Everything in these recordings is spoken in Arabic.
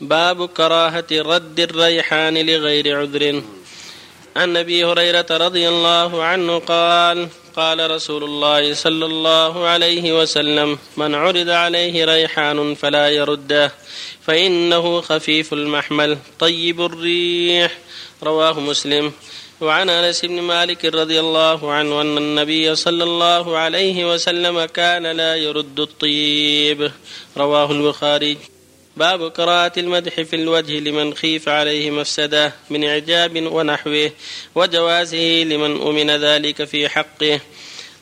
باب كراهة رد الريحان لغير عذر. عن أبي هريرة رضي الله عنه قال قال رسول الله صلى الله عليه وسلم: من عرض عليه ريحان فلا يرده فإنه خفيف المحمل طيب الريح. رواه مسلم. وعن أنس بن مالك رضي الله عنه أن النبي صلى الله عليه وسلم كان لا يرد الطيب. رواه البخاري. باب قراءة المدح في الوجه لمن خيف عليه مفسدة من إعجاب ونحوه، وجوازه لمن أمن ذلك في حقه.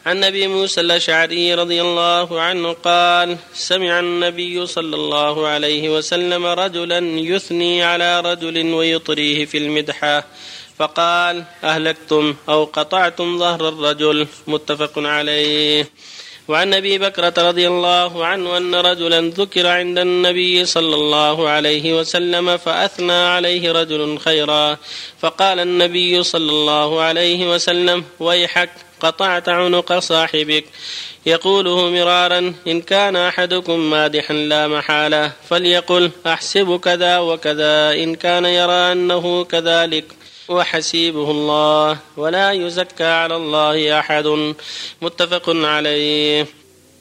عن أبي موسى الأشعري رضي الله عنه قال: سمع النبي صلى الله عليه وسلم رجلا يثني على رجل ويطريه في المدحة فقال: أهلكتم أو قطعتم ظهر الرجل. متفق عليه. وعن أبي بكرة رضي الله عنه أن رجلا ذكر عند النبي صلى الله عليه وسلم فأثنى عليه رجل خيرا، فقال النبي صلى الله عليه وسلم: ويحك قطعت عنق صاحبك. يقوله مرارا: إن كان أحدكم مادحا لا محالة فليقل: أحسب كذا وكذا إن كان يرى أنه كذلك، وحسيبه الله ولا يزكى على الله أحد. متفق عليه.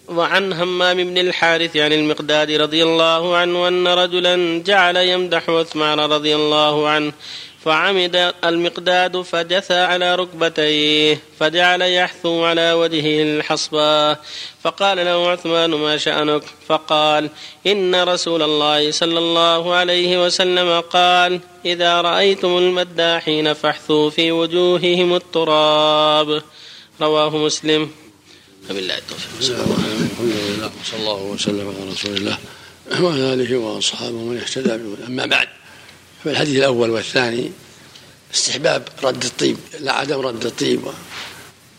وعن همام بن الحارث عن المقداد رضي الله عنه أن رجلا جعل يمدح عثمان رضي الله عنه فعمد المقداد فجثى على ركبتيه فجعل يحثو على وجهه الحصبة، فقال له عثمان: ما شأنك؟ فقال: إن رسول الله صلى الله عليه وسلم قال: إذا رأيتم المداحين فاحثوا في وجوههم التراب. رواه مسلم. وبالله التوفيق. صلى الله وسلم على رسول الله وعلى آله وأصحابه من اهتدى به. أما بعد، فالحديث الأول والثاني استحباب رد الطيب لا عدم رد الطيب،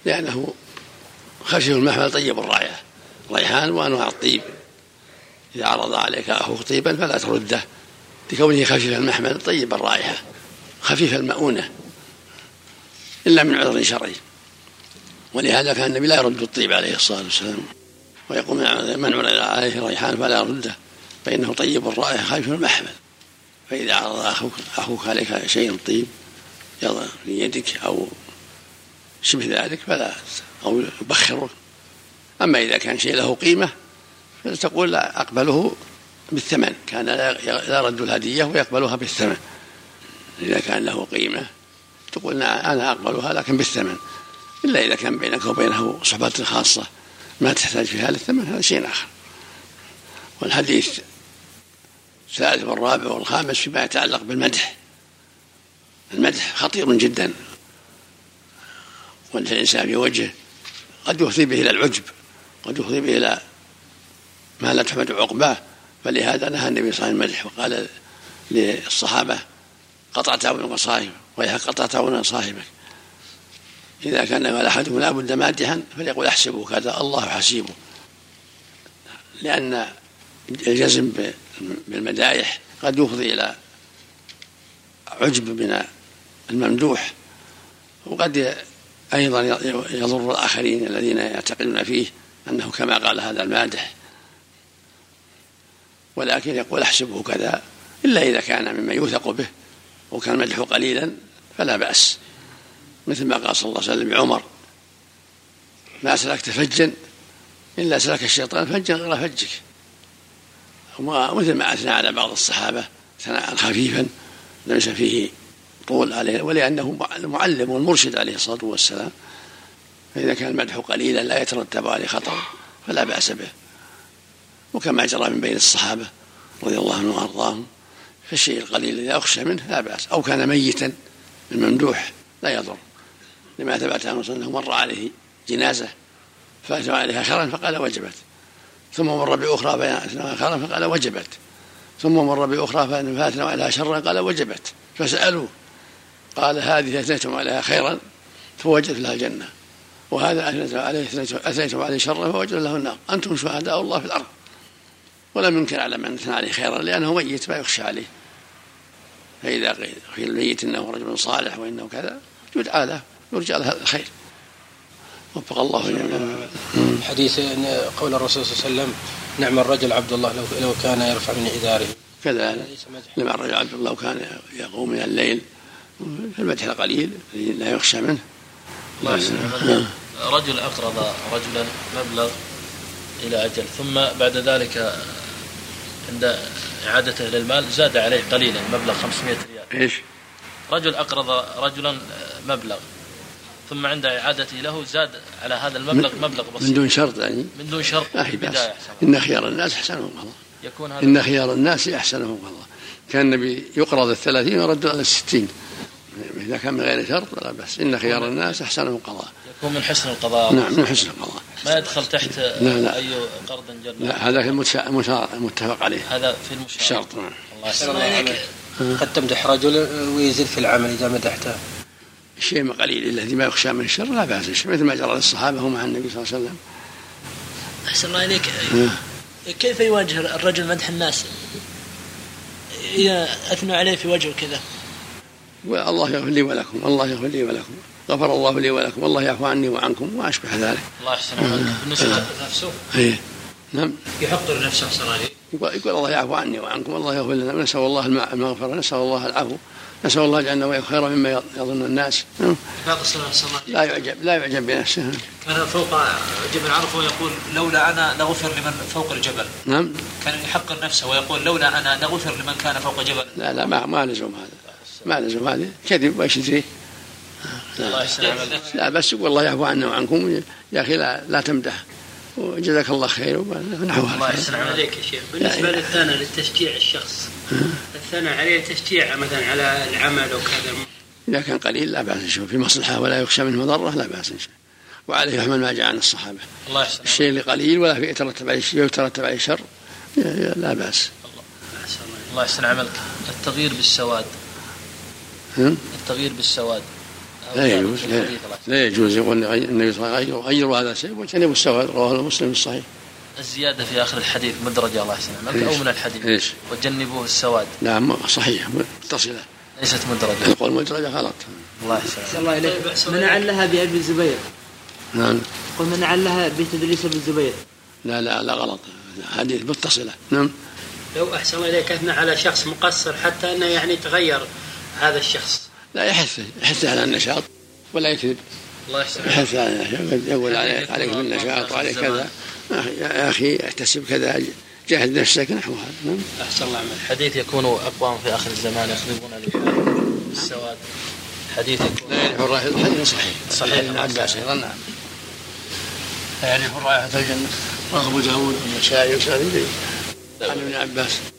لأنه خشن المحمل طيب الرائحة، ريحان وأنواع الطيب، إذا عرض عليك أخوك طيبا فلا ترده لكونه خشن المحمل طيب الرائحة خفيف المؤونة إلا من عذر شرعي. ولهذا كان النبي لا يرد الطيب عليه الصلاة والسلام، ويقوم من عرض عليه ريحان فلا يرده فإنه طيب الرائحة خفيف المحمل. فإذا عرض أخوك عليك شيء طيب يضع في يدك أو شبه ذلك فلا، أو يبخره. أما إذا كان شيء له قيمة فتقول: لا أقبله بالثمن. كان لا يرد الهدية ويقبلها بالثمن. إذا كان له قيمة تقول: أنا أقبلها لكن بالثمن، إلا إذا كان بينك وبينه صحبات خاصة ما تحتاج فيها للثمن، هذا شيء آخر. والحديث الثالث والرابع والخامس فيما يتعلق بالمدح. المدح خطير جدا، وأن الإنسان في وجهه قد يفضي به إلى العجب، قد يفضي به إلى ما لا تحمد عقباه. فلهذا نهى النبي صلى الله عليه وسلم المدح وقال للصحابة: قطعت عنق صاحبك، ويحك قطعت عنق صاحبك. إذا كان أحدهم لا بد مادحا فليقول: أحسبه كذا، الله حسيبه. لأن الجزم بالمدائح قد يفضي إلى عجب من الممدوح، وقد أيضا يضر الآخرين الذين يعتقدون فيه أنه كما قال هذا المادح. ولكن يقول: أحسبه كذا، إلا إذا كان مما يوثق به وكان مدحه قليلا فلا بأس، مثل ما قال صلى الله عليه وسلم عمر: ما سلكت فجا إلا سلك الشيطان فجا غير فجك. ومثل ما أثنى على بعض الصحابة ثناء خفيفا ليس فيه طول عليه، ولأنه المعلم والمرشد عليه الصلاة والسلام. فإذا كان المدح قليلا لا يترتب عليه خطر فلا بأس به. وكما جرى من بين الصحابة رضي الله عنهم وأرضاهم، فالشيء القليل إذا أخشى منه لا بأس، أو كان ميتا الممدوح لا يضر، لما ثبت أنه مر عليه جنازة فأثنى عليها خيرا فقال: وجبت. ثم مر بأخرى فأثنى خيرا فقال: وجبت. ثم مر بأخرى فأثنى عليها شرا قال: وجبت. فسألوه قال: هذه أثنيتم عليها خيرا فوجدت لها الجنة، وهذا أثنيتم عليه شرا فوجدت له النار، أنتم شهداء الله في الأرض. ولم ينكر على من أثنى عليه خيرا لأنه ميت ما يخشى عليه. فإذا قيل الميت إنه رجل صالح وإنه كذا يدعى له ويرجى له الخير. وفق الله جميعا. حديث قول الرسول صلى الله عليه وسلم: نعم الرجل عبد الله لو كان يرفع من إداره. كذلك لما الرجل عبد الله كان يقوم من الليل المدح القليل لا يخشى منه. الله يسلمك. رجل أقرض رجلا مبلغ إلى أجل ثم بعد ذلك عند إعادته للمال زاد عليه قليلا مبلغ 500 ريال. إيش؟ رجل أقرض رجلا مبلغ ثم عند إعادته له زاد على هذا المبلغ مبلغ بسيط. من دون شرط يعني؟ من دون شرط. إن خيار الناس أحسنهم الله. يكون هذا إن خيار الناس أحسنهم الله. كان النبي يقرض 30 ورد على 60 إذا كان من غير شرط ولا بس. إن خيار الناس أحسنهم قضاء. يكون من حسن القضاء. نعم من حسن القضاء. ما يدخل تحت لا. أي قرض جر. لا هذا متفق عليه. هذا في المشارط. الله قد تمدح رجل ويزيد في العمل إذا مدحته. شيء قليل الذي ما يخشى من الشر لا بأس به مثل ما جرى للصحابة هم عن النبي صلى الله عليه وسلم. أحسن الله إليك. كيف يواجه الرجل مدح الناس إذا أثنوا عليه في وجهه كذا؟ والله يغفر لي ولكم الله يغفر لي ولكم غفر الله لي ولكم والله يعفو عني وعنكم وأشبه ذلك. الله يحسن عنك بالنسبة لنفسه. نعم يحقر نفسه أحسن الله إليك. يقول الله يعفو عني وعنكم والله يغفر لنا نسأل الله المغفرة نسأل الله العفو نسأل الله جعلنا خيرا مما يظن الناس. لا يعجب بنفسه. كان فوق جبل عرفة ويقول لولا أنا لغفر لمن فوق الجبل. نعم كان يحقر نفسه ويقول لولا أنا لغفر لمن كان فوق جبل. لا ما لزوم هذا كذب وايش يدري. لا بس والله يعفو عنا وعنكم يا أخي لا تمدح وجزاك الله خير ونحوها. الله يسلم عليك يا شيخ. بالنسبة للثناء للتشجيع الشخص الثناء عليه تشجيع مثلا على العمل وكذا إذا كان قليل لا بأس نشوف في مصلحة ولا يخشى من مضرة لا بأس نشوف وعليه يحمل ما جاء عن الصحابة. الله يسلم. الشيء اللي قليل ولا في يترتب عليه شر لا بأس. الله يسلم عملك. التغيير بالسواد لا يجوز يقول النبي صلى الله عليه وسلم غيروا هذا الشيء واجتنبوا السواد رواه مسلم الصحيح. الزيادة في آخر الحديث مدرجة الله يحسن عملك أو من الحديث إيش؟ وجنبوه السواد. نعم صحيح متصلة ليست مدرجة. يقول مدرجة غلط. الله يحسن الله إليك. من علها بأبي الزبير. نعم قل من علها بتدريس أبي الزبير. لا غلط حديث متصلة. نعم لو أحسن إليك أثنى على شخص مقصر حتى أنه يعني تغير هذا الشخص لا يحث على النشاط ولا يكذب. الله يحسن يحث على النشاط يقول عليك بالنشاط وعليك كذا يا أخي احتسب كذا جاهد نفسك نحو هذا. أحسن الله عمل. حديث يكون أقوام في آخر الزمان يخربون الحال السواد. حديث يكون لا يعرف الرائحة الجنة. صحيح ابن عباس أيضا نعم لا يعرف الرائحة الجنة. رغب داود والنسائي وسعيد عن ابن عباس.